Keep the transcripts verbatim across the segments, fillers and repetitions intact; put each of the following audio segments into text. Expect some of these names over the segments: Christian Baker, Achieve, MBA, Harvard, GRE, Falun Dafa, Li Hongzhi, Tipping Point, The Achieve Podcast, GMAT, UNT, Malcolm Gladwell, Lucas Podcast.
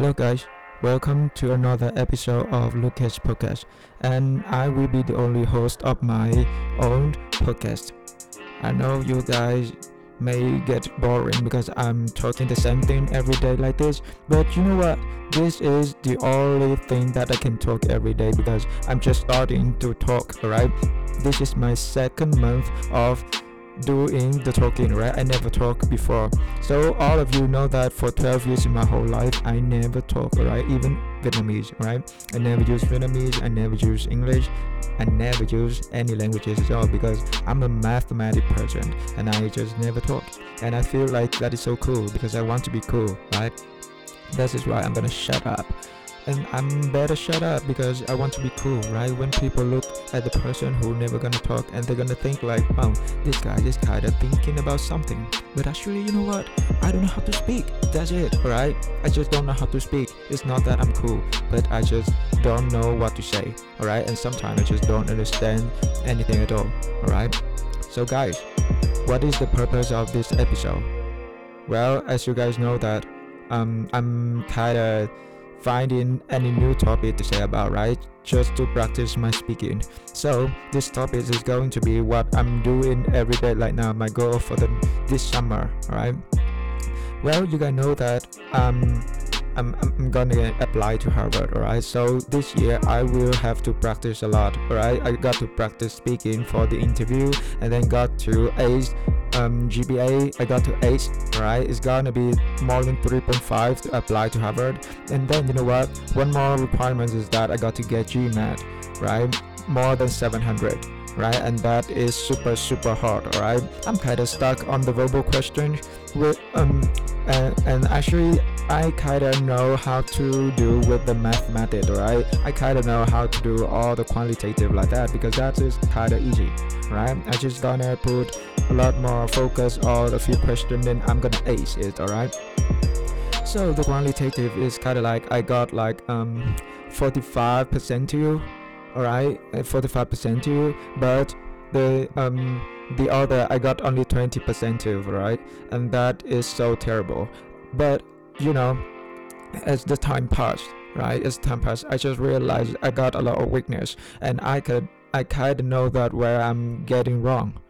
Hello guys, welcome to another episode of Lucas Podcast, and I will be the only host of my own podcast. I know you guys may get boring because I'm talking the same thing every day like this, but you know what? This is the only thing that I can talk every day because I'm just starting to talk, alright? This is my second month of doing the talking, right? I never talked before, so all of you know that for twelve years in my whole life I never talk, right? Even Vietnamese, right? I never use Vietnamese, I never use English, I never use any languages at all because I'm a mathematic person and I just never talk, and I feel like that is so cool because I want to be cool, right? This is why I'm gonna shut up. And I'm better shut up because I want to be cool, right? When people look at the person who never gonna talk, and they're gonna think like, oh, this guy is kind of thinking about something. But actually, you know what? I don't know how to speak. That's it, right? I just don't know how to speak. It's not that I'm cool, but I just don't know what to say, all right? And sometimes I just don't understand anything at all, all right? So guys, what is the purpose of this episode? Well, as you guys know that um, I'm kind of finding any new topic to say about, right? Just to practice my speaking. So this topic is going to be what I'm doing every day right now, my goal for the this summer, right? Well, you guys know that um I'm, I'm gonna apply to Harvard, alright? So this year I will have to practice a lot, alright? I got to practice speaking for the interview, and then got to ace um, G B A. I got to ace, alright? It's gonna be more than three point five to apply to Harvard. And then you know what? One more requirement is that I got to get G MAT, right? More than seven hundred, right? And that is super super hard, alright? I'm kind of stuck on the verbal question with um and, and actually. I kind of know how to do with the mathematics, right? I kind of know how to do all the quantitative like that because that is kind of easy, right? I just gonna put a lot more focus on a few questions, then I'm gonna ace it, all right? So the quantitative is kind of like I got like um forty-five percent to you, all right? forty-five percent to you, but the um the other I got only twenty percent to, right? And that is so terrible. But you know, as the time passed, right? As time passed, I just realized I got a lot of weakness, and I could, I kind of know that where I'm getting wrong.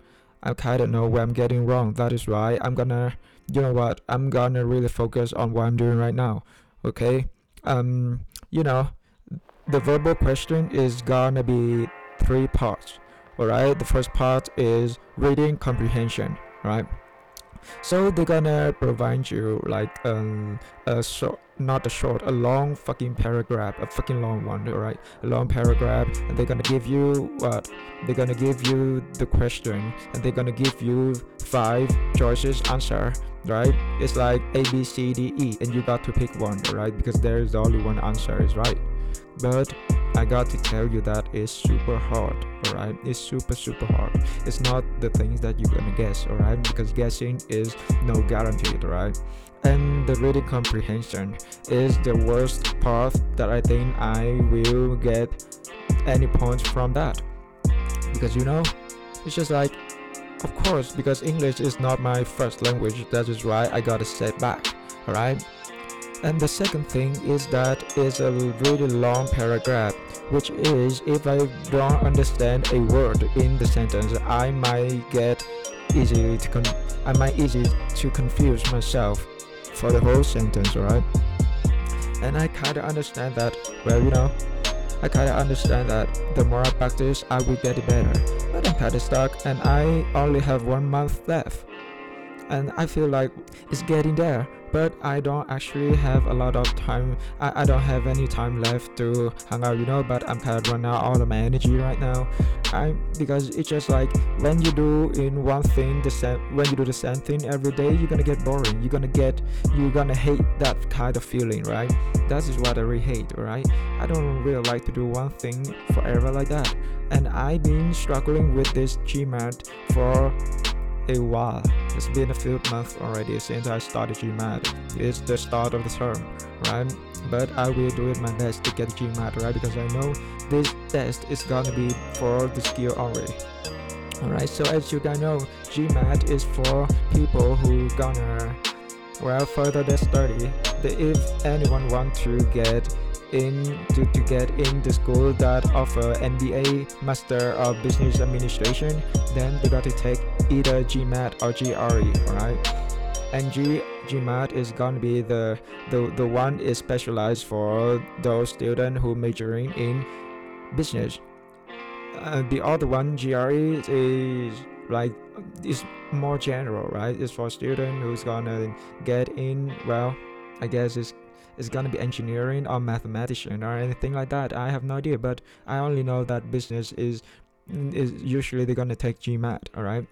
I kind of know where I'm getting wrong. That is why I'm gonna, you know what? I'm gonna really focus on what I'm doing right now. Okay. Um, you know, the verbal question is gonna be three parts. All right. The first part is reading comprehension, right? So they're gonna provide you like um a short, not a short, a long fucking paragraph, a fucking long one, all right? A long paragraph, and they're gonna give you what? They're gonna give you the question, and they're gonna give you five choices answer, right? It's like A, B, C, D, E, and you got to pick one, all right? Because there is only one answer, is right? But I got to tell you that it's super hard, alright? It's super super hard. It's not the things that you're gonna guess, alright? Because guessing is no guaranteed, right? And the reading comprehension is the worst part that I think I will get any points from that. Because you know, it's just like, of course, because English is not my first language, that is why I got a setback, alright? And the second thing is that it's a really long paragraph, which is if I don't understand a word in the sentence, I might get easy to con- I might easy to confuse myself for the whole sentence, right? And I kind of understand that. Well, you know, I kind of understand that the more I practice, I will get it better. But I'm kind of stuck, and I only have one month left, and I feel like it's getting there. But I don't actually have a lot of time. I, I don't have any time left to hang out, you know, but I'm kind of running out all of my energy right now. I because it's just like when you do in one thing the same when you do the same thing every day, you're gonna get boring. You're gonna get you're gonna hate that kind of feeling, right? That is what I really hate, right? I don't really like to do one thing forever like that. And I've been struggling with this G MAT for a while. It's been a few months already since I started G MAT. It's the start of the term, right? But I will do it my best to get G MAT, right? Because I know this test is gonna be for the skill already. Alright, so as you guys know, G MAT is for people who gonna Well, further this study, if anyone wants to get in to, to get in the school that offer M B A, Master of Business Administration, then they got to take either G MAT or G R E, alright? And G, GMAT is gonna be the, the the one is specialized for those students who majoring in business. Uh, the other one, G R E, is like it's more general, right? It's for student who's gonna get in. Well, I guess it's it's gonna be engineering or mathematician or anything like that. I have no idea, but I only know that business is is usually they're gonna take G MAT, all right?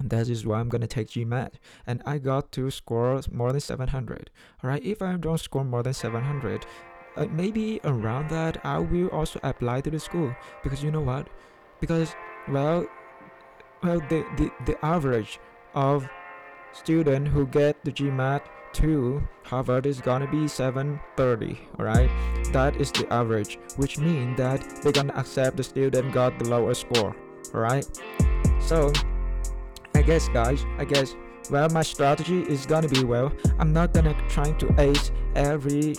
That is why I'm gonna take G MAT, and I got to score more than seven hundred. All right, if I don't score more than seven hundred, uh, maybe around that, I will also apply to the school, because you know what? Because well, well the the, the average of student who get the G MAT to Harvard is gonna be seven thirty. All right, that is the average, which means that they're gonna accept the student got the lower score. All right, so. I guess guys, I guess, well, my strategy is gonna be, well, I'm not gonna try to ace every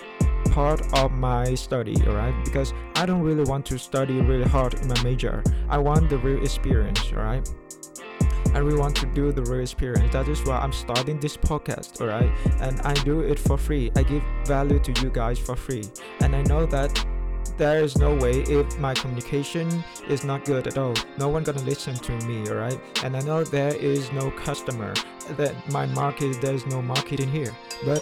part of my study, alright, because I don't really want to study really hard in my major. I want the real experience, alright, and we want to do the real experience. That is why I'm starting this podcast, alright, and I do it for free. I give value to you guys for free, and I know that there is no way if my communication is not good at all, no one gonna listen to me, all right? And I know there is no customer, that my market, there's no market in here, but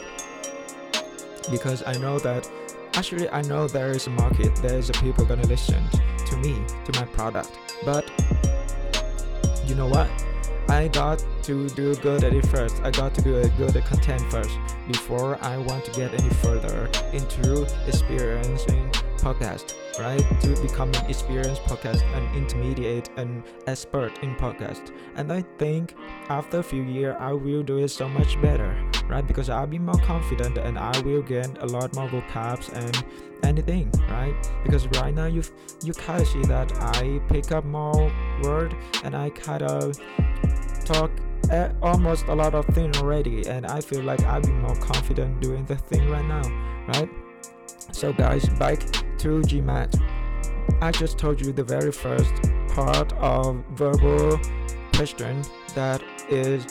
because I know that, actually I know there is a market, there is a people gonna listen to me, to my product, but you know what? I got to do good at it first. I got to do a good at content first before I want to get any further into experiencing podcast, right? To become an experienced podcast, an intermediate, an expert in podcast. And I think after a few years, I will do it so much better, right? Because I'll be more confident and I will gain a lot more vocabs and anything, right? Because right now you you kind of see that I pick up more word and I kind of talk uh, almost a lot of things already, and I feel like I'll be more confident doing the thing right now, right? So guys, back to G MAT. I just told you the very first part of verbal question, that is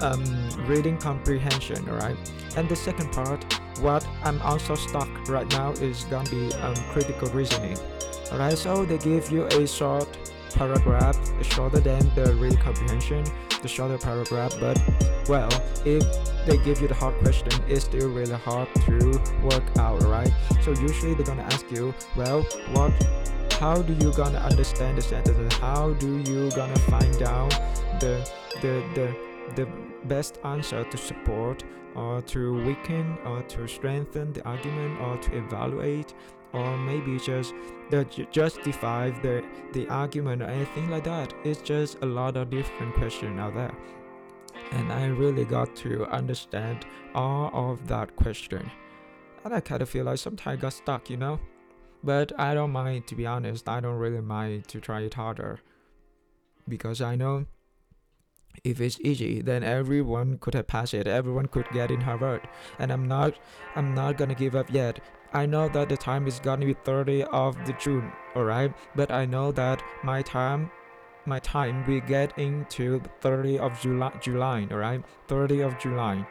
um, reading comprehension, right? And the second part, what I'm also stuck right now, is gonna be um, critical reasoning. All right, so they give you a short paragraph, shorter than the reading comprehension, the shorter paragraph, but well, if they give you the hard question, it's still really hard to work out, right? So usually they're gonna ask you, well, what, how do you gonna understand the sentence? How do you gonna find out the the the the best answer to support or to weaken or to strengthen the argument or to evaluate, or maybe just the justify the the argument or anything like that? It's just a lot of different questions out there, and I really got to understand all of that question, and I kind of feel like sometimes I got stuck, you know, but I don't mind, to be honest. I don't really mind to try it harder, because I know if it's easy, then everyone could have passed it, everyone could get in Harvard, and I'm not I'm not gonna give up yet. I know that the time is gonna be thirtieth of June, alright, but I know that my time my time we get into thirtieth of July, alright, thirtieth of July,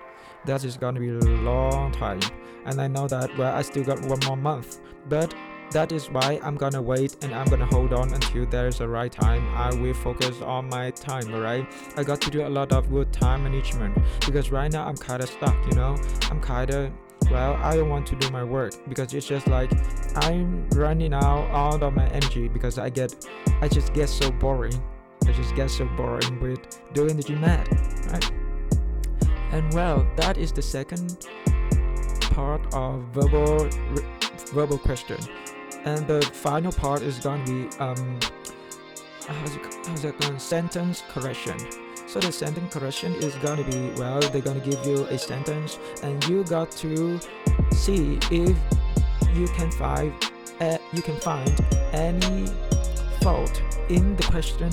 that is gonna be a long time, and I know that, well, I still got one more month, but that is why I'm gonna wait and I'm gonna hold on until there is a right time. I will focus on my time, alright? I got to do a lot of good time management, because right now I'm kinda stuck, you know? I'm kinda, well, I don't want to do my work, because it's just like I'm running out, out of my energy, because I get, I just get so boring. I just get so boring with doing the G MAT, right? And well, that is the second part of verbal, verbal question. And the final part is going to be um, how's it, how's it going? Sentence correction. So the sentence correction is going to be, well, they're going to give you a sentence, and you got to see if you can find uh, you can find any fault in the question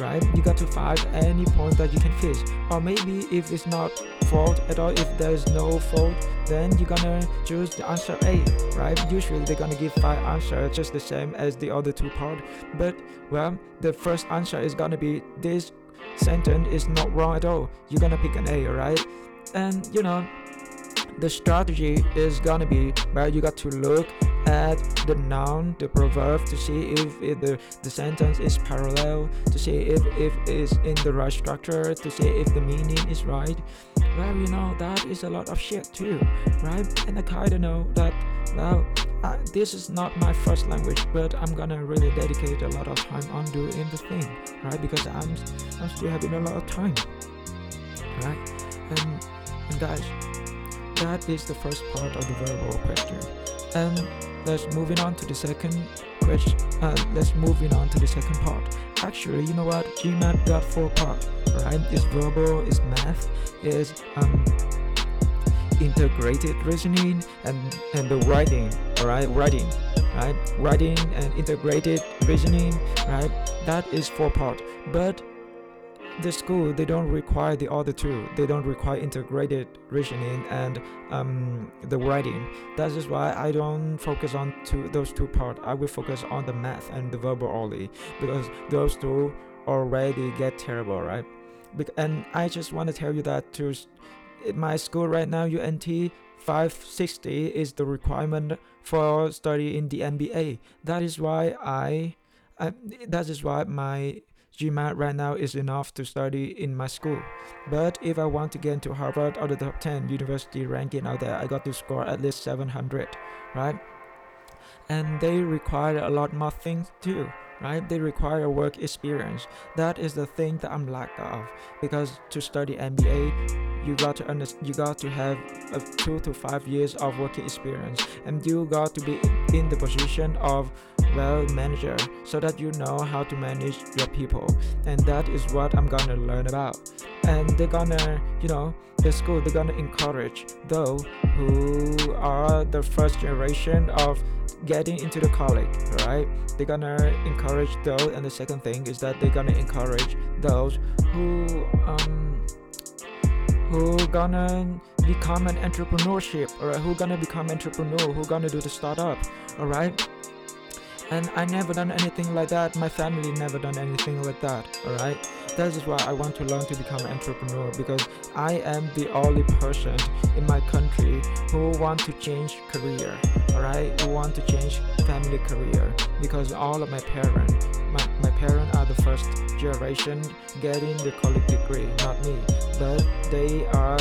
right? You got to find any point that you can fix, or maybe if it's not fault at all, if there's no fault, then you're gonna choose the answer A, right? Usually they're gonna give five answers just the same as the other two part, but well, the first answer is gonna be this sentence is not wrong at all. You're gonna pick an A, right? And you know, the strategy is gonna be where you got to look at the noun, the proverb, to see if, if the, the sentence is parallel, to see if, if it's in the right structure, to see if the meaning is right. Well, you know, that is a lot of shit too, right? And I kind of know that, well, I, this is not my first language, but I'm gonna really dedicate a lot of time on doing the thing, right? Because I'm, I'm still having a lot of time, right? And, and guys, that is the first part of the verbal question. And let's moving on to the second question. Uh, let's moving on to the second part. Actually, you know what? G MAT got four parts, right? It's verbal, it's math, it's um, integrated reasoning, and and the writing, right? Writing, right? Writing and integrated reasoning, right? That is four parts, but the school, they don't require the other two. They don't require integrated reasoning and um, the writing. That is why I don't focus on two, those two parts. I will focus on the math and the verbal only, because those two already get terrible, right? And I just want to tell you that to my school right now, U N T, five sixty is the requirement for study in the M B A. That is why I, I that is why my G MAT right now is enough to study in my school. But if I want to get into Harvard or the top ten university ranking out there, I got to score at least seven hundred, right? And they require a lot more things too, right? They require work experience. That is the thing that I'm lack of, because to study M B A, you got to under, you got to have a two to five years of working experience, and you got to be in the position of well manager, so that you know how to manage your people. And that is what I'm gonna learn about. And they're gonna, you know, the school, they're gonna encourage those who are the first generation of getting into the college, right? They're gonna encourage those. And the second thing is that they're gonna encourage those who um who gonna become an entrepreneurship, or who gonna become entrepreneur, who gonna do the startup, all right? And I never done anything like that. My family never done anything like that, all right? That is why I want to learn to become an entrepreneur, because I am the only person in my country who want to change career, all right? Who want to change family career, because all of my parents, my, my parents are the first generation getting the college degree, not me, but they are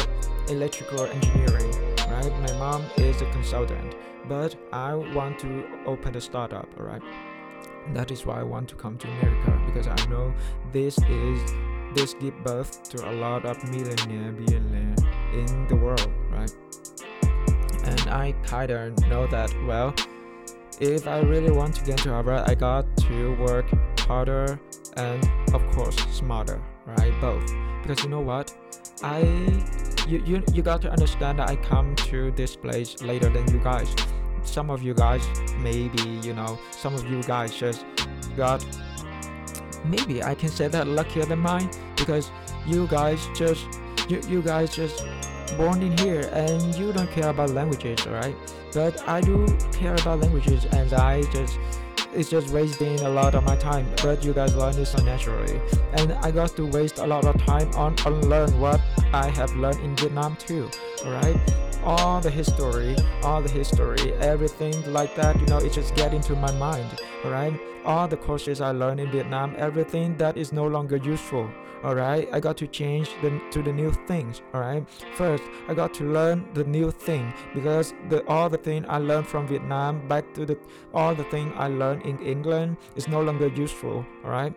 electrical engineering, right? My mom is a consultant, but I want to open a startup, all right? That is why I want to come to America, because I know this is this gives birth to a lot of millionaire, billionaire in the world, right? And I kind of know that, well, if I really want to get to Harvard, I got to work harder and, of course, smarter, right? Both. Because you know what? I, you, you, you got to understand that I come to this place later than you guys. Some of you guys, maybe, you know, some of you guys just got, maybe I can say that luckier than mine, because you guys just, you, you guys just born in here and you don't care about languages, alright? But I do care about languages, and I just, it's just wasting a lot of my time, but you guys learn it so naturally. And I got to waste a lot of time on unlearn what I have learned in Vietnam too, alright? All the history, all the history, everything like that, you know, it just get into my mind, alright? All the courses I learned in Vietnam, everything that is no longer useful, alright? I got to change the, to the new things, alright? First, I got to learn the new thing, because the, all the thing I learned from Vietnam back to the, all the thing I learned in England is no longer useful, alright?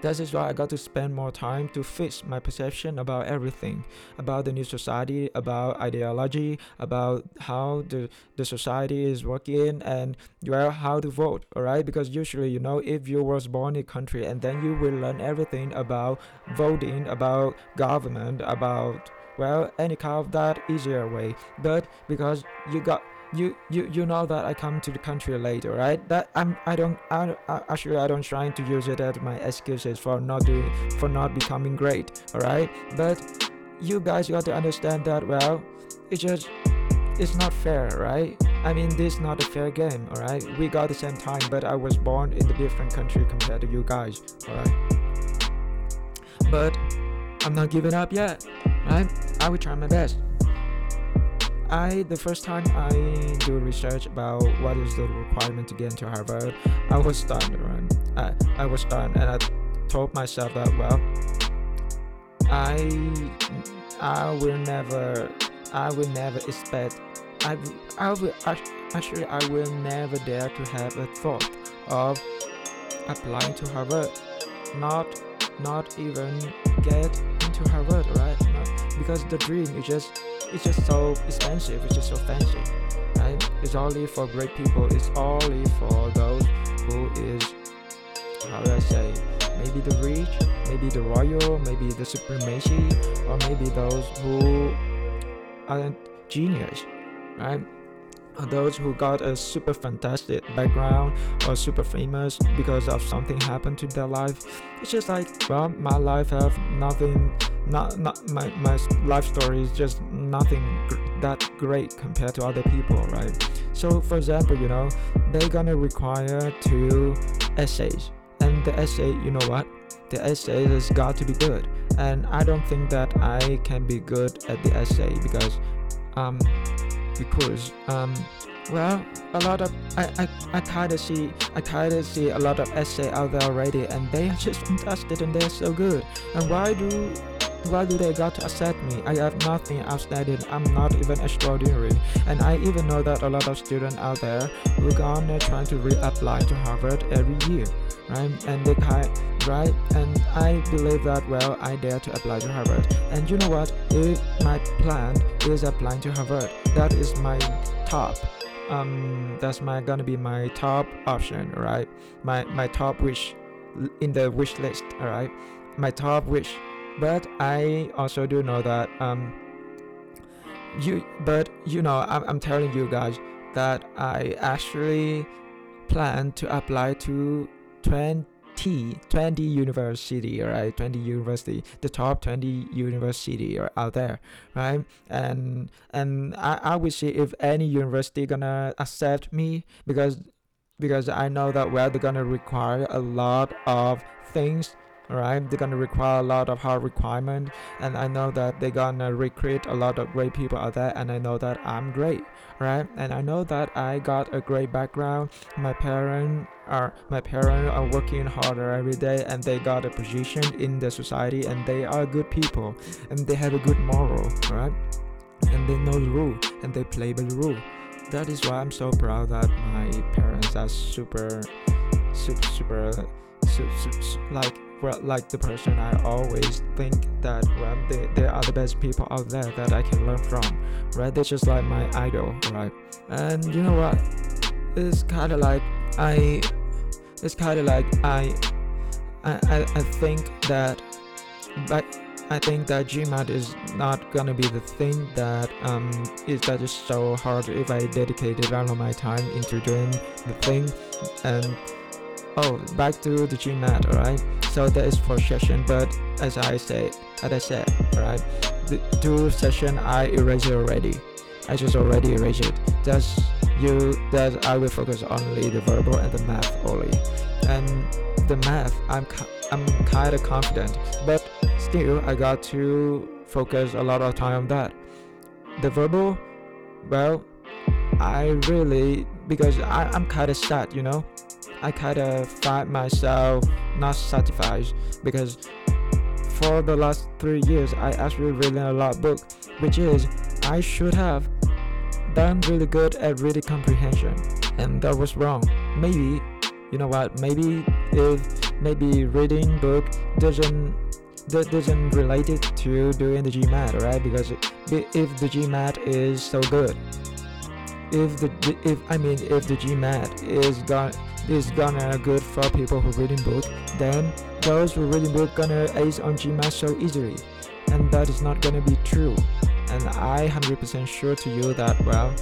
That is why I got to spend more time to fix my perception about everything, about the new society, about ideology, about how the, the society is working, and well, how to vote, alright? Because usually, you know, if you was born in a country, and then you will learn everything about voting, about government, about, well, any kind of that easier way. But because you got, you you you know that I come to the country later, right? That I'm I don't I, I actually I don't try to use it as my excuses for not doing for not becoming great, all right? But you guys got to understand that, well, it's just it's not fair, right? I mean, this is not a fair game, all right? We got the same time, but I was born in a different country compared to you guys, all right? But I'm not giving up yet, right? I will try my best. I the first time I do research about what is the requirement to get into Harvard, I was stunned, right? I, I was stunned, and I told myself that, well, I I will never I will never expect I I will actually I will never dare to have a thought of applying to Harvard, not not even get into Harvard, right? Because the dream is just it's just so expensive, it's just so fancy, right? It's only for great people, it's only for those who is, how do I say, maybe the rich, maybe the royal, maybe the supremacy, or maybe those who aren't genius, right? Or those who got a super fantastic background or super famous because of something happened to their life. It's just like, well, my life have nothing, not not my my life story is just nothing gr- that great compared to other people, right? So for example, you know, they're gonna require two essays, and the essay, you know what? The essay has got to be good, and I don't think that I can be good at the essay because um because um well a lot of I I, I kind of see I kind of see a lot of essay out there already, and they are just fantastic and they're so good, and why do why do they got to accept me? I have nothing outstanding, I'm not even extraordinary, and I even know that a lot of students out there who gonna trying to reapply to Harvard every year, right? And they kind right and I believe that, well, I dare to apply to Harvard, and you know what, if my plan is applying to Harvard, that is my top um that's my gonna be my top option, right? My my top wish in the wish list, all right? My top wish. But I also do know that um you but you know I'm, I'm telling you guys that I actually plan to apply to twenty twenty university, right? twenty university, the top twenty university are out there, right? And and I, I will see if any university gonna accept me, because because I know that, well, they're gonna require a lot of things, right? They're gonna require a lot of hard requirement, and I know that they're gonna recruit a lot of great people out there, and I know that I'm great, right? And I know that I got a great background. My parents are my parents are working harder every day, and they got a position in the society, and they are good people, and they have a good moral, right? And they know the rule, and they play by the rule. That is why I'm so proud that my parents are super, super, super, super, super like. Well, like the person I always think that, well, they, they are the best people out there that I can learn from, right? They're just like my idol, right? And you know what, it's kind of like I it's kind of like I I I think that but I think that GMAT is not gonna be the thing that um is that is so hard if I dedicated all of my time into doing the thing. And oh, back to the GMAT, alright? So there is four sessions, but as I say, as I said, alright, the two sessions I erased already. I just already erased it. That's you. That I will focus only the verbal and the math only. And the math, I'm I'm kind of confident, but still I got to focus a lot of time on that. The verbal, well, I really because I, I'm kind of sad, you know. I kind of find myself not satisfied because for the last three years I actually read a lot of books, which is I should have done really good at reading comprehension, and that was wrong. Maybe you know what? Maybe if maybe reading book doesn't that doesn't relate it to doing the GMAT, right? Because if the GMAT is so good, if the if I mean if the GMAT is gone. is gonna good for people who reading book, then those who reading book gonna ace on GMAT so easily, and that is not gonna be true. And I one hundred percent sure to you that, well,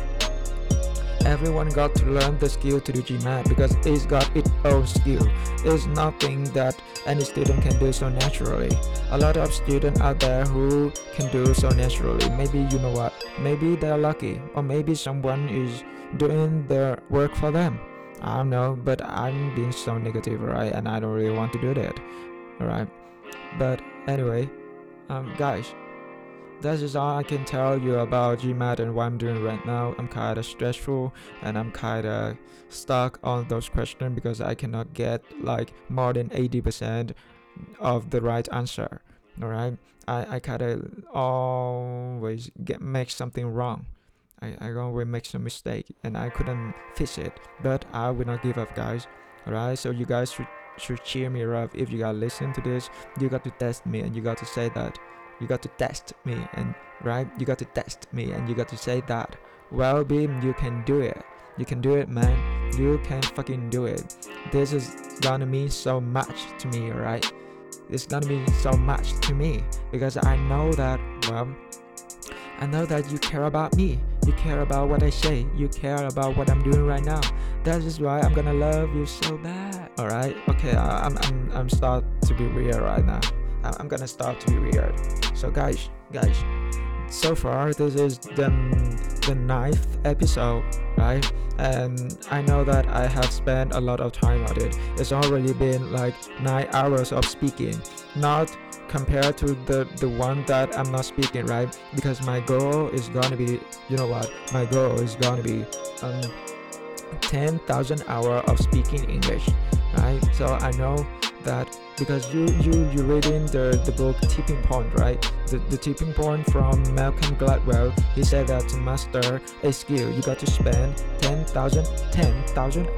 everyone got to learn the skill to do G MAT because it's got its own skill. It's nothing that any student can do so naturally. A lot of students out there who can do so naturally. Maybe, you know what, maybe they're lucky, or maybe someone is doing their work for them. I don't know, but I'm being so negative, right? And I don't really want to do that, alright? But anyway, um, guys, that is all I can tell you about G MAT and what I'm doing right now. I'm kinda stressful and I'm kinda stuck on those questions because I cannot get like more than eighty percent of the right answer, alright? I, I kinda always get make something wrong. I, I always make some mistake and I couldn't fix it, but I will not give up, guys, alright? So you guys should, should cheer me up. If you gotta listen to this, you got to test me and you got to say that. You got to test me and right you got to test me and you got to say that, well, Beam, you can do it, you can do it, man, you can fucking do it. This is gonna mean so much to me, right? It's gonna mean so much to me because I know that, well, I know that you care about me, you care about what I say, you care about what I'm doing right now. That is why I'm gonna love you so bad, all right? Okay, I, I'm, I'm I'm start to be real right now. I'm gonna start to be weird. So guys, guys, so far this is the the ninth episode, right? And I know that I have spent a lot of time on it. It's already been like nine hours of speaking, not compared to the the one that I'm not speaking, right? Because my goal is gonna be, you know what? My goal is gonna be um, ten thousand hours of speaking English, right? So I know that because you you you reading the the book Tipping Point, right? The the tipping point from Malcolm Gladwell. He said that to master a skill, you got to spend ten thousand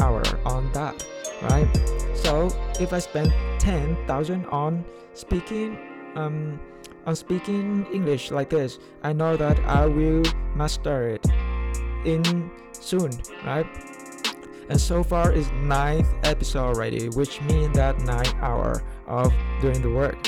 hours on that, right? So if I spend ten thousand on speaking, um, on speaking English like this, I know that I will master it in soon, right? And so far it's ninth episode already, which means that nine hour of doing the work,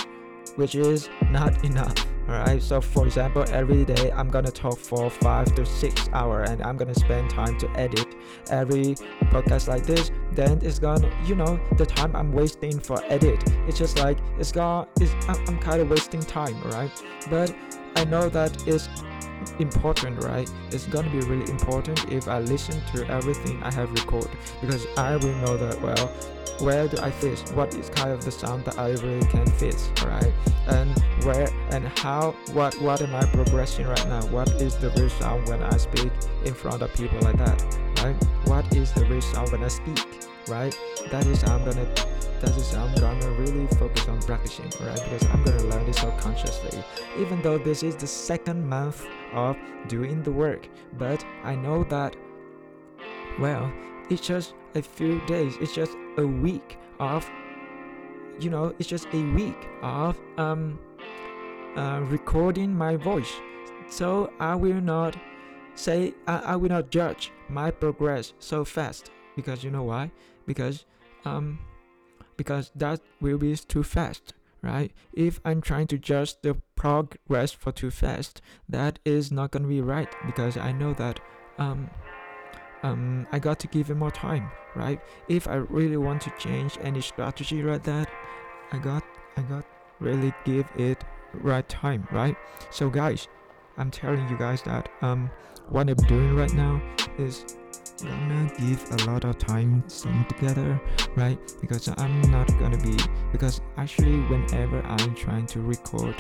which is not enough, alright? So for example, every day I'm gonna talk for five to six hours and I'm gonna spend time to edit every podcast like this. Then it's gonna, you know, the time I'm wasting for edit, it's just like it's gone, it's, I'm kind of wasting time, right? But I know that it's important, right? It's gonna be really important if I listen to everything I have recorded, because I will know that, well, where do I fit, what is kind of the sound that I really can fit, right? And where and how, what what am I progressing right now? What is the real sound when I speak in front of people like that, right? What is the real sound when I speak, right? That is I'm gonna that is I'm gonna really focus on practicing, right? Because I'm gonna learn this so consciously, even though this is the second month of doing the work. But I know that, well, it's just a few days, it's just a week of, you know, it's just a week of um uh, recording my voice. So I will not say I, I will not judge my progress so fast, because you know why? Because um because that will be too fast, right? If I'm trying to judge the progress for too fast, that is not gonna be right, because I know that um um I got to give it more time, right? If I really want to change any strategy like that, I got I got really give it right time, right? So guys, I'm telling you guys that um what I'm doing right now is gonna give a lot of time sitting together, right? Because I'm not gonna be, because actually whenever I'm trying to record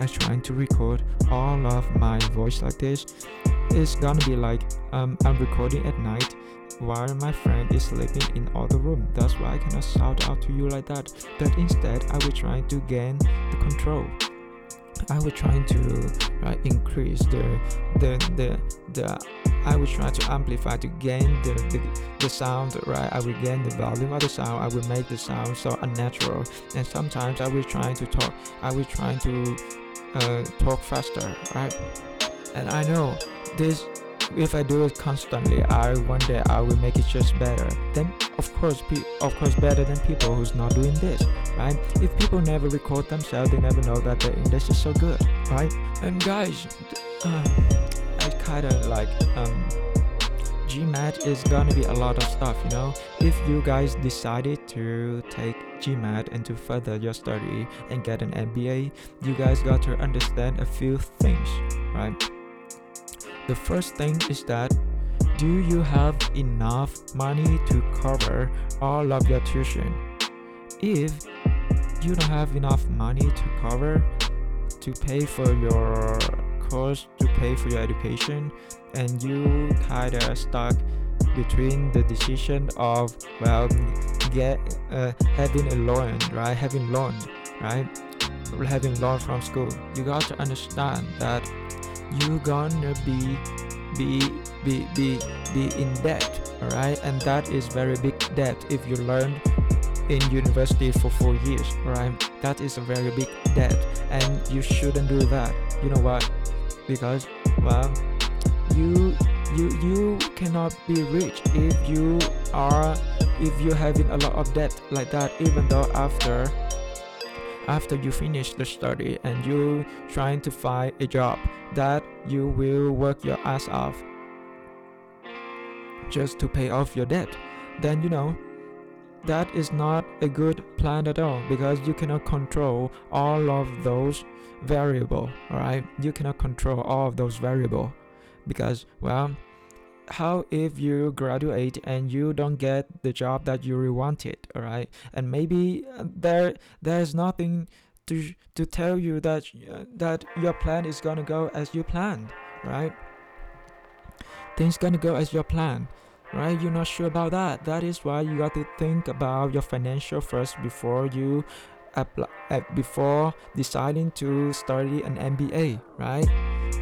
I'm trying to record all of my voice like this, it's gonna be like um I'm recording at night while my friend is sleeping in other room. That's why I cannot shout out to you like that. But instead I will try to gain the control, I will try to uh, increase the the the the I will try to amplify to gain the, the the sound, right? I will gain the volume of the sound. I will make the sound so unnatural. And sometimes I will try to talk. I will try to uh, talk faster, right? And I know this. If I do it constantly, I one day I will make it just better. Then, of course, pe- of course, better than people who's not doing this, right? If people never record themselves, they never know that their English is so good, right? And guys, uh, I kind of like um, G MAT is gonna be a lot of stuff, you know. If you guys decided to take G MAT and to further your study and get an M B A, you guys got to understand a few things, right? The first thing is that, do you have enough money to cover all of your tuition? If you don't have enough money to cover, to pay for your course, to pay for your education, and you kind of stuck between the decision of, well, get uh, having a loan, right? Having loan, right? Having loan from school. You got to understand that you're gonna be be be be be in debt, all right? And that is very big debt if you learn in university for four years, right? That is a very big debt, and you shouldn't do that. You know what? Because, well, you you you cannot be rich if you are if you're having a lot of debt like that. Even though after after you finish the study and you trying to find a job, that you will work your ass off just to pay off your debt, then you know that is not a good plan at all, because you cannot control all of those variable, all right? You cannot control all of those variable, because, well, how if you graduate and you don't get the job that you really wanted, all right? And maybe there there's nothing to to tell you that uh, that your plan is gonna go as you planned, right? Things gonna go as your plan, right? You're not sure about that. That is why you got to think about your financial first before you apply, uh, before deciding to study an M B A, right?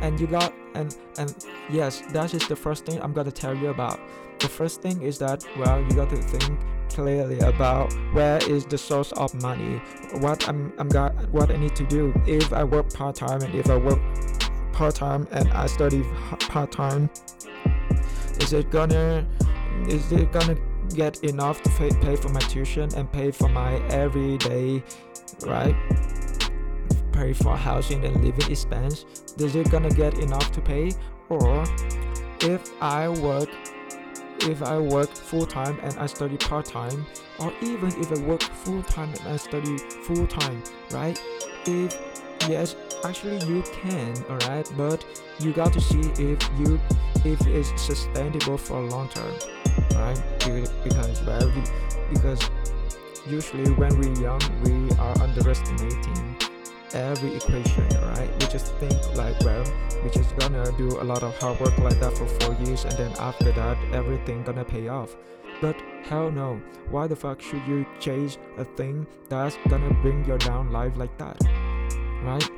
And you got and and yes, that is the first thing I'm gonna tell you about. The first thing is that, well, you got to think clearly about where is the source of money, what I'm I'm got what I need to do. If I work part time and if I work part time and I study part time, is it gonna is it gonna get enough to pay, pay for my tuition and pay for my everyday, right? Pay for housing and living expense. Is it gonna get enough to pay? Or if I work if I work full-time and I study part-time, or even if I work full-time and I study full-time, right? If yes, actually you can, all right? But you got to see if you if it's sustainable for long term, right? Because well, because usually when we're young, we are underestimating every equation, right? We just think like, well, we're just gonna do a lot of hard work like that for four years and then after that everything gonna pay off. But hell no. Why the fuck should you chase a thing that's gonna bring your down life like that, right?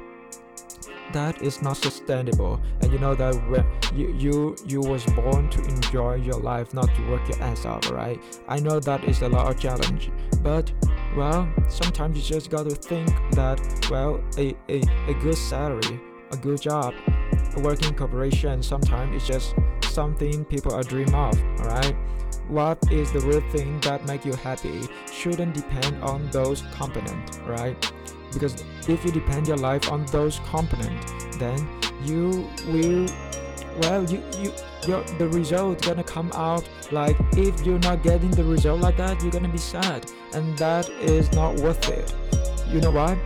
That is not sustainable. And you know that when you you you was born to enjoy your life, not to work your ass off, right? I know that is a lot of challenge, but well, sometimes you just got to think that, well, a, a, a good salary, a good job, a working corporation, sometimes it's just something people are dream of, all right? What is the real thing that make you happy shouldn't depend on those components, right? Because if you depend your life on those components, then you will, well, you, you, your, the result gonna come out like, if you're not getting the result like that, you're gonna be sad, and that is not worth it. You know why?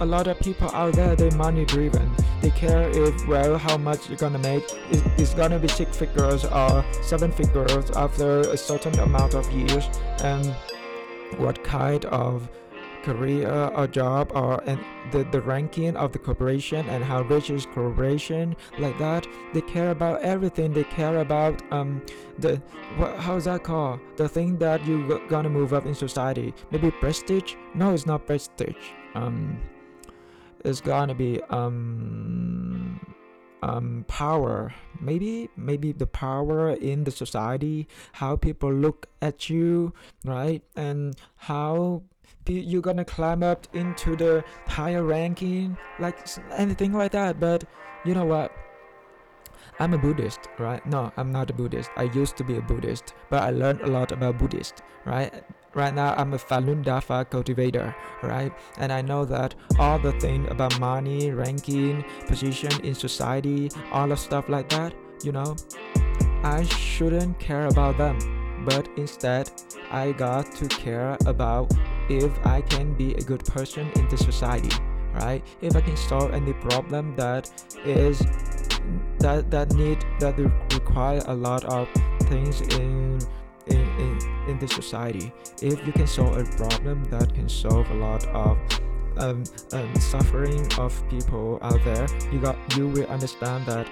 A lot of people out there, they're money driven. They care if, well, how much you're gonna make. It, it's gonna be six figures or seven figures after a certain amount of years, and what kind of career or job, or and the, the ranking of the corporation and how rich is corporation like that. They care about everything. They care about um the what, how's that called, the thing that you gonna move up in society. Maybe prestige? No, it's not prestige. Um it's gonna be um um power. Maybe maybe the power in the society, how people look at you, right? And how you're gonna climb up into the higher ranking, like anything like that. But you know what, I'm a Buddhist, right? No, I'm not a Buddhist. I used to be a Buddhist, but I learned a lot about Buddhist, right? Right now I'm a Falun Dafa cultivator, right? And I know that all the thing about money, ranking, position in society, all the stuff like that, you know, I shouldn't care about them, but instead, I got to care about if I can be a good person in the society, right? If I can solve any problem that is that that need that require a lot of things in in in, in the society. If you can solve a problem that can solve a lot of um, um suffering of people out there, you got you will understand that.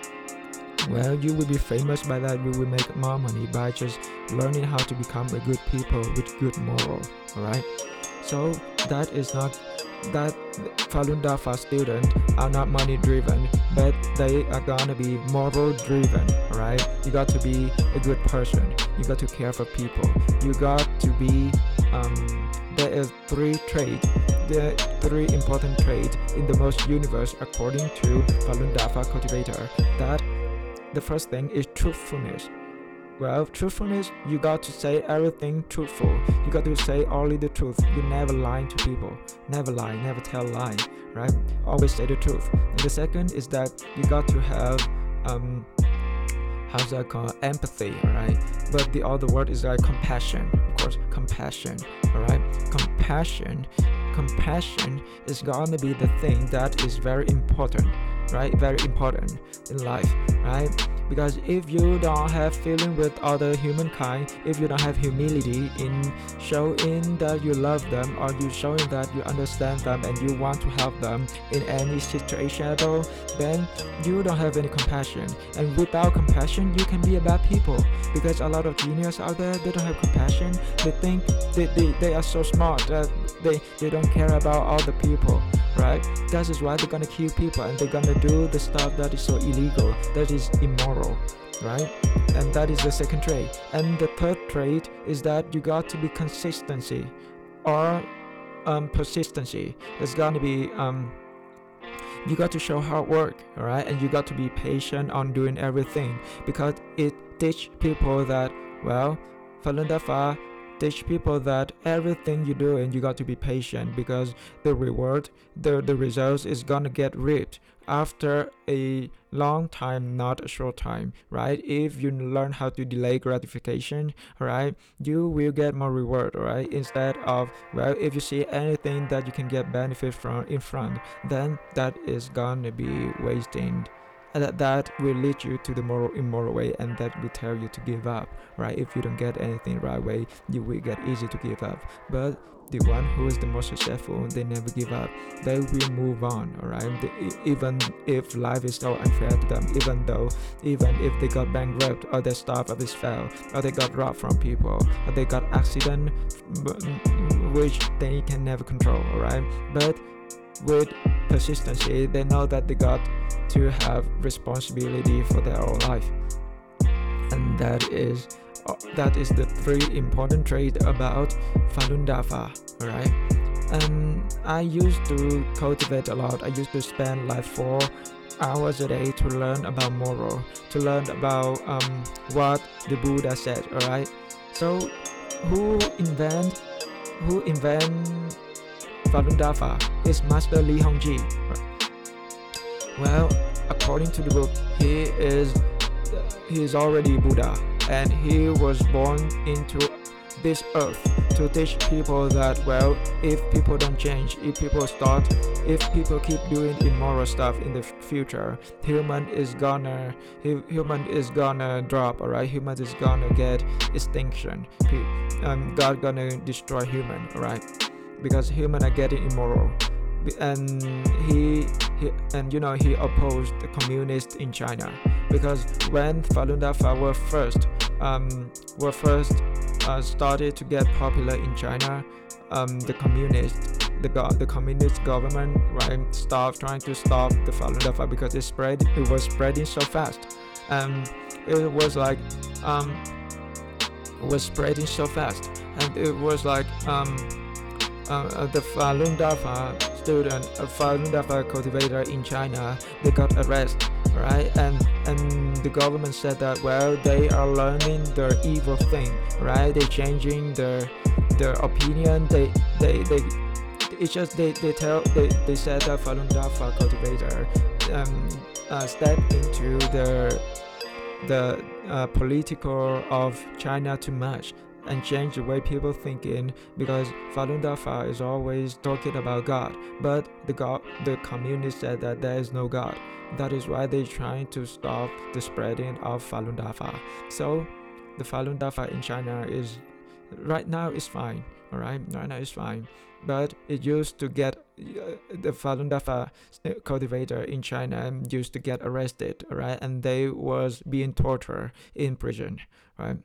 Well, you will be famous by that. You will make more money by just learning how to become a good people with good moral. All right. So that is not that Falun Dafa students are not money driven, but they are gonna be moral driven. All right. You got to be a good person. You got to care for people. You got to be. Um, there is three traits. The three important traits in the most universe according to Falun Dafa cultivator. That. The first thing is truthfulness. Well, truthfulness, you got to say everything truthful. You got to say only the truth. You never lie to people. Never lie, never tell lie, right? Always say the truth. And the second is that you got to have um how's that called? Empathy, alright? But the other word is like compassion, of course, compassion, alright? Compassion. Compassion is gonna be the thing that is very important. Right, very important in life, right? Because if you don't have feeling with other humankind, if you don't have humility in showing that you love them, or you showing that you understand them and you want to help them in any situation at all, then you don't have any compassion. And without compassion, you can be a bad people, because a lot of genius out there, they don't have compassion. They think they, they, they are so smart that they, they don't care about other people, right? That is why they're gonna kill people, and they're gonna do the stuff that is so illegal, that is immoral, right? And that is the second trait. And the third trait is that you got to be consistency, or um, persistency. It's gonna be um, you got to show hard work, all right? And you got to be patient on doing everything, because it teach people that, well, Falun Dafa teach people that everything you do, and you got to be patient, because the reward, the the results is gonna get reaped after a long time, not a short time, right? If you learn how to delay gratification, right, you will get more reward, right? Instead of, well, if you see anything that you can get benefit from in front, then that is gonna be wasting. That, that will lead you to the moral immoral way, and that will tell you to give up, right? If you don't get anything right way, you will get easy to give up. But the one who is the most successful, they never give up. They will move on, all right? They, even if life is so unfair to them, even though, even if they got bankrupt, or their startup is failed, or they got robbed from people, or they got accident, which they can never control, all right? But with persistency, they know that they got to have responsibility for their own life, and that is uh, that is the three important traits about Falun Dafa, right? And I used to cultivate a lot. I used to spend like four hours a day to learn about moral, to learn about um, what the Buddha said, all right? So who invent who invent Falun Dafa is Master Li Hongzhi. Well, according to the book, he is he is already Buddha, and he was born into this earth to teach people that, well, if people don't change, if people start, if people keep doing immoral stuff in the future, human is gonna human is gonna drop, all right? Human is gonna get extinction. Um, God gonna destroy human, all right? Because humans are getting immoral. And he, he and you know he opposed the communists in China, because when Falun Dafa were first um were first uh, started to get popular in China, um the communists the go- the communist government, right, stopped trying to stop the Falun Dafa, because it spread it was spreading so fast. Um it was like um it was spreading so fast and it was like um Uh, the Falun Dafa student, a Falun Dafa cultivator in China, they got arrested, right? And and the government said that, well, they are learning the evil thing, right? They're changing their their opinion. They they they. It's just they they tell they they said that Falun Dafa cultivator um uh, stepped into the the uh, political of China too much and change the way people thinking, because Falun Dafa is always talking about God, but the God, the communists said that there is no God. That is why they're trying to stop the spreading of Falun Dafa. So the Falun Dafa in China is right now is fine, all right? Right now it's fine, but it used to get uh, the Falun Dafa cultivator in China used to get arrested, all right? And they was being tortured in prison, right?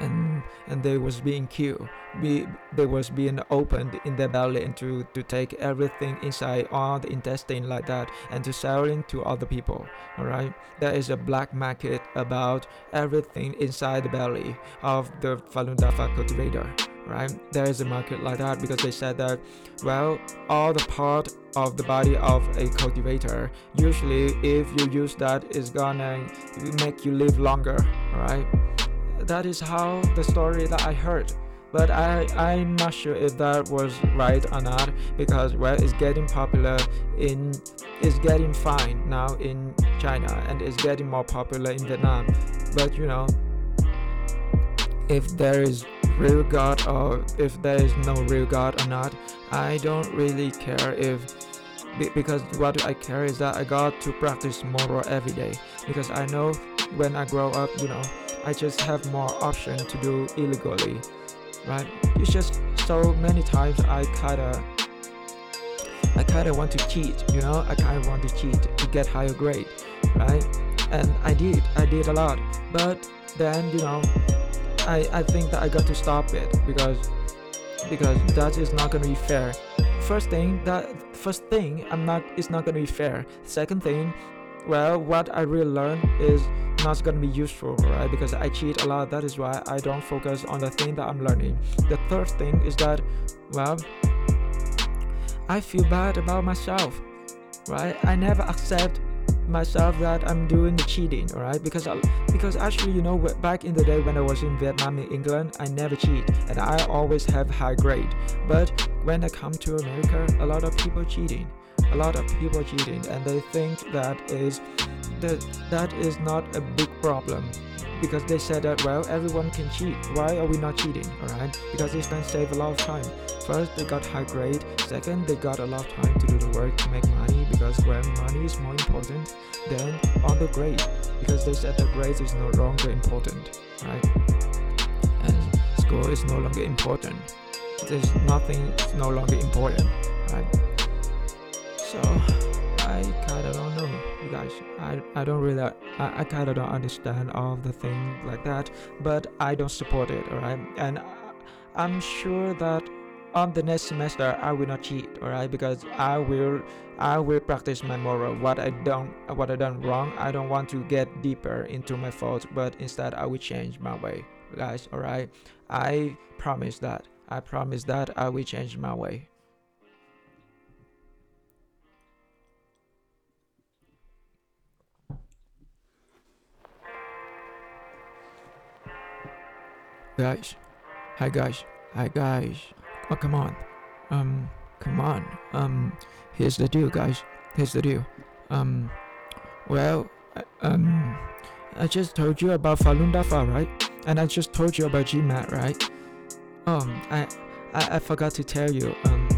And and they was being killed. Be, they was being opened in their belly and to, to take everything inside, all the intestine like that, and to selling to other people. All right, there is a black market about everything inside the belly of the Falun Dafa cultivator. Right, there is a market like that, because they said that, well, all the part of the body of a cultivator, usually if you use that, it's gonna make you live longer. All right. That is how the story that I heard, but I, I'm not sure if that was right or not, because well, it's getting popular in, it's getting fine now in China, and it's getting more popular in Vietnam. But you know, if there is real God or if there is no real God or not, I don't really care, if because what I care is that I got to practice moral every day, because I know when I grow up, you know, I just have more option to do illegally, right? It's just so many times I kinda, I kinda want to cheat, you know? I kinda want to cheat to get higher grade, right? And I did, I did a lot. But then, you know, I, I think that I got to stop it, because because that is not gonna be fair. First thing, that first thing, I'm not, it's not gonna be fair. Second thing, well, what I really learned is not going to be useful, right? Because I cheat a lot. That is why I don't focus on the thing that I'm learning. The third thing is that, well, I feel bad about myself, right? I never accept myself that I'm doing the cheating, all right? Because I, because actually, you know, back in the day when I was in Vietnam and England, I never cheat and I always have high grade. But when I come to America, a lot of people cheating. A lot of people cheating, and they think that is that that is not a big problem, because they said that, well, everyone can cheat, why are we not cheating, all right? Because it's going to save a lot of time. First, they got high grade. Second, they got a lot of time to do the work to make money, because when money is more important than on the grade, because they said that grades is no longer important, right? And school is no longer important. There's nothing is no longer important, right? So I kind of don't know, you guys. I, I don't really, I, I kind of don't understand all the things like that, but I don't support it, all right? And I, I'm sure that on the next semester I will not cheat, all right? Because I will, I will practice my moral. What I don't, what I done wrong, I don't want to get deeper into my fault, but instead I will change my way, guys, all right? I promise that. I promise that I will change my way. Guys, hi guys, hi guys. Oh, come on, um, come on, um. Here's the deal, guys. Here's the deal. Um, well, I, um, I just told you about Falun Dafa, right? And I just told you about GMAT, right? Um, I, I, I forgot to tell you. Um,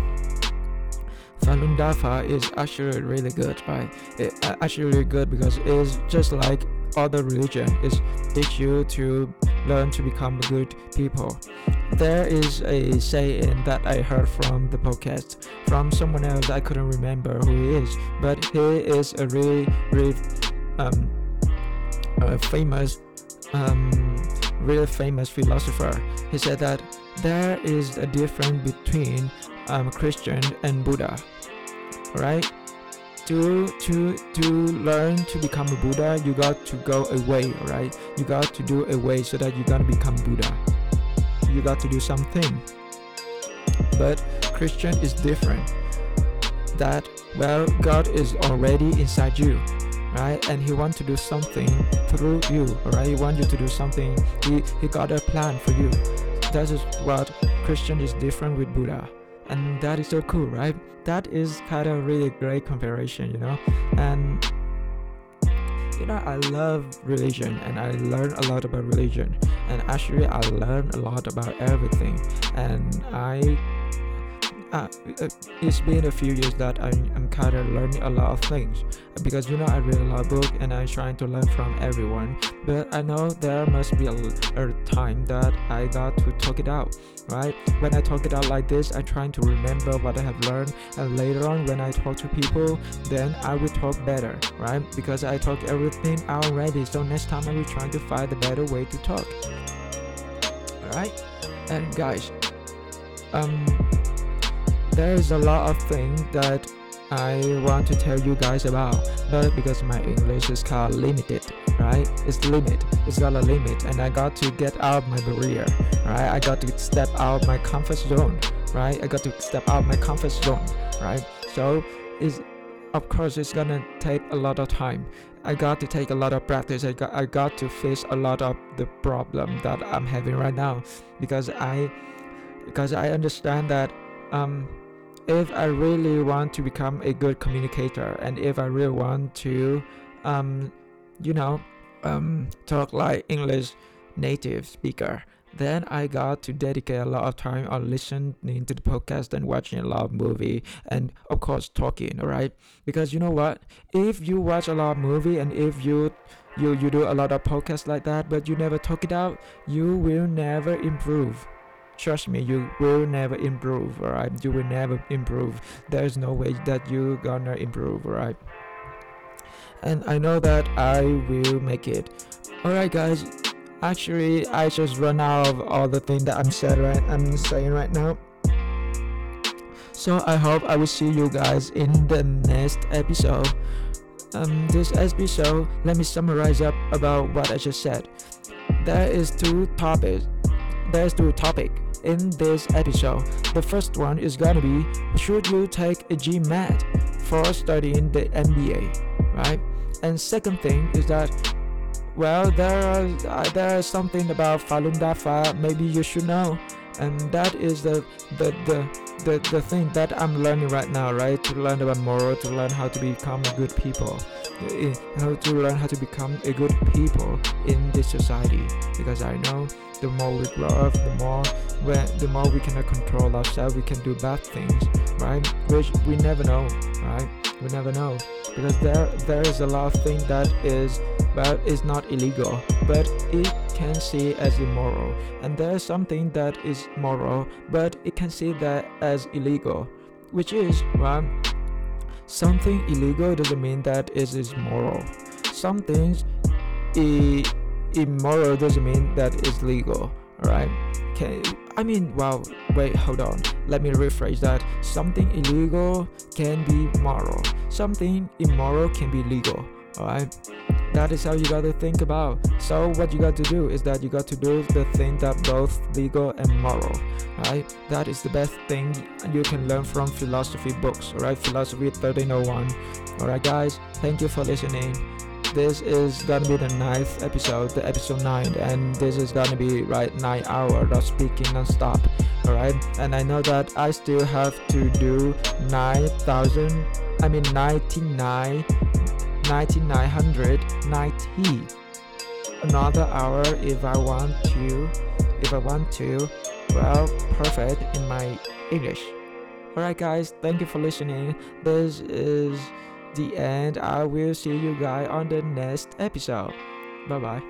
Falun Dafa is actually really good, right? It uh, actually really good, because it's just like other religion. It's teach you to learn to become good people. There is a saying that I heard from the podcast from someone else. I couldn't remember who he is, but he is a really, really um, a famous, um, really famous philosopher. He said that there is a difference between um, Christian and Buddha. All right. To to to learn to become a Buddha, you got to go away, all right? You got to do away so that you're gonna become Buddha. You got to do something. But Christian is different. That, well, God is already inside you, right? And He wants to do something through you, all right? He wants you to do something. He He got a plan for you. That is what Christian is different with Buddha. And that is so cool, right? That is kind of really great comparison, you know. And you know, I love religion and I learn a lot about religion, and actually I learn a lot about everything. And I Uh, it's been a few years that I'm, I'm kind of learning a lot of things, because you know I read a lot of books and I'm trying to learn from everyone. But I know there must be a, a time that I got to talk it out, right? When I talk it out like this, I'm trying to remember what I have learned, and later on when I talk to people, then I will talk better, right? Because I talk everything out already. So next time I will try to find a better way to talk. Alright? And guys, um. there's a lot of things that I want to tell you guys about, but because my English is kind of limited, right? It's limit. It's got a limit, and I got to get out of my barrier, right? I got to step out my comfort zone, right? I got to step out my comfort zone, right? So it's, of course, it's gonna take a lot of time. I got to take a lot of practice. I got, I got to face a lot of the problem that I'm having right now, because I, because I understand that um. if I really want to become a good communicator, and if I really want to, um, you know, um, talk like English native speaker, then I got to dedicate a lot of time on listening to the podcast and watching a lot of movie, and of course talking, right? Because you know what? If you watch a lot of movie and if you you you do a lot of podcasts like that, but you never talk it out, you will never improve. Trust me, you will never improve, all right? You will never improve. There's no way that you're gonna improve, all right? And I know that I will make it. All right, guys. Actually, I just run out of all the things that I'm said right. I'm saying right now. So I hope I will see you guys in the next episode. Um, this episode, let me summarize up about what I just said. There is two topics. There's two topics in this episode. The first one is gonna be, should you take a GMAT for studying the M B A, right? And second thing is that, well, there are uh, there is something about Falun Dafa maybe you should know, and that is the the the the, the thing that I'm learning right now, right? To learn about moral, to learn how to become a good people. How to learn how to become a good people in this society, because I know the more we grow up, the more where the more we cannot control ourselves, we can do bad things, right? Which we never know, right? We never know, because there there is a lot of things that is, well, is not illegal, but it can see as immoral, and there is something that is moral, but it can see that as illegal, which is, right? Something illegal doesn't mean that it is moral. Something I- immoral doesn't mean that it's legal, right? Can, I mean, wow, wait, hold on. Let me rephrase that. Something illegal can be moral. Something immoral can be legal, all right? That is how you got to think about. So what you got to do is that you got to do the thing that both legal and moral, right? That is the best thing you can learn from philosophy books, all right? Philosophy thirteen oh one. All right, guys, thank you for listening. This is gonna be the ninth episode, the episode nine, and this is gonna be right nine hours of speaking non-stop, all right? And I know that I still have to do nine thousand, I mean ninety-nine. nine thousand nine hundred ninety another hour if I want to if I want to well perfect in my English. Alright guys, thank you for listening. This is the end. I will see you guys on the next episode. Bye bye.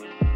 We'll be right back.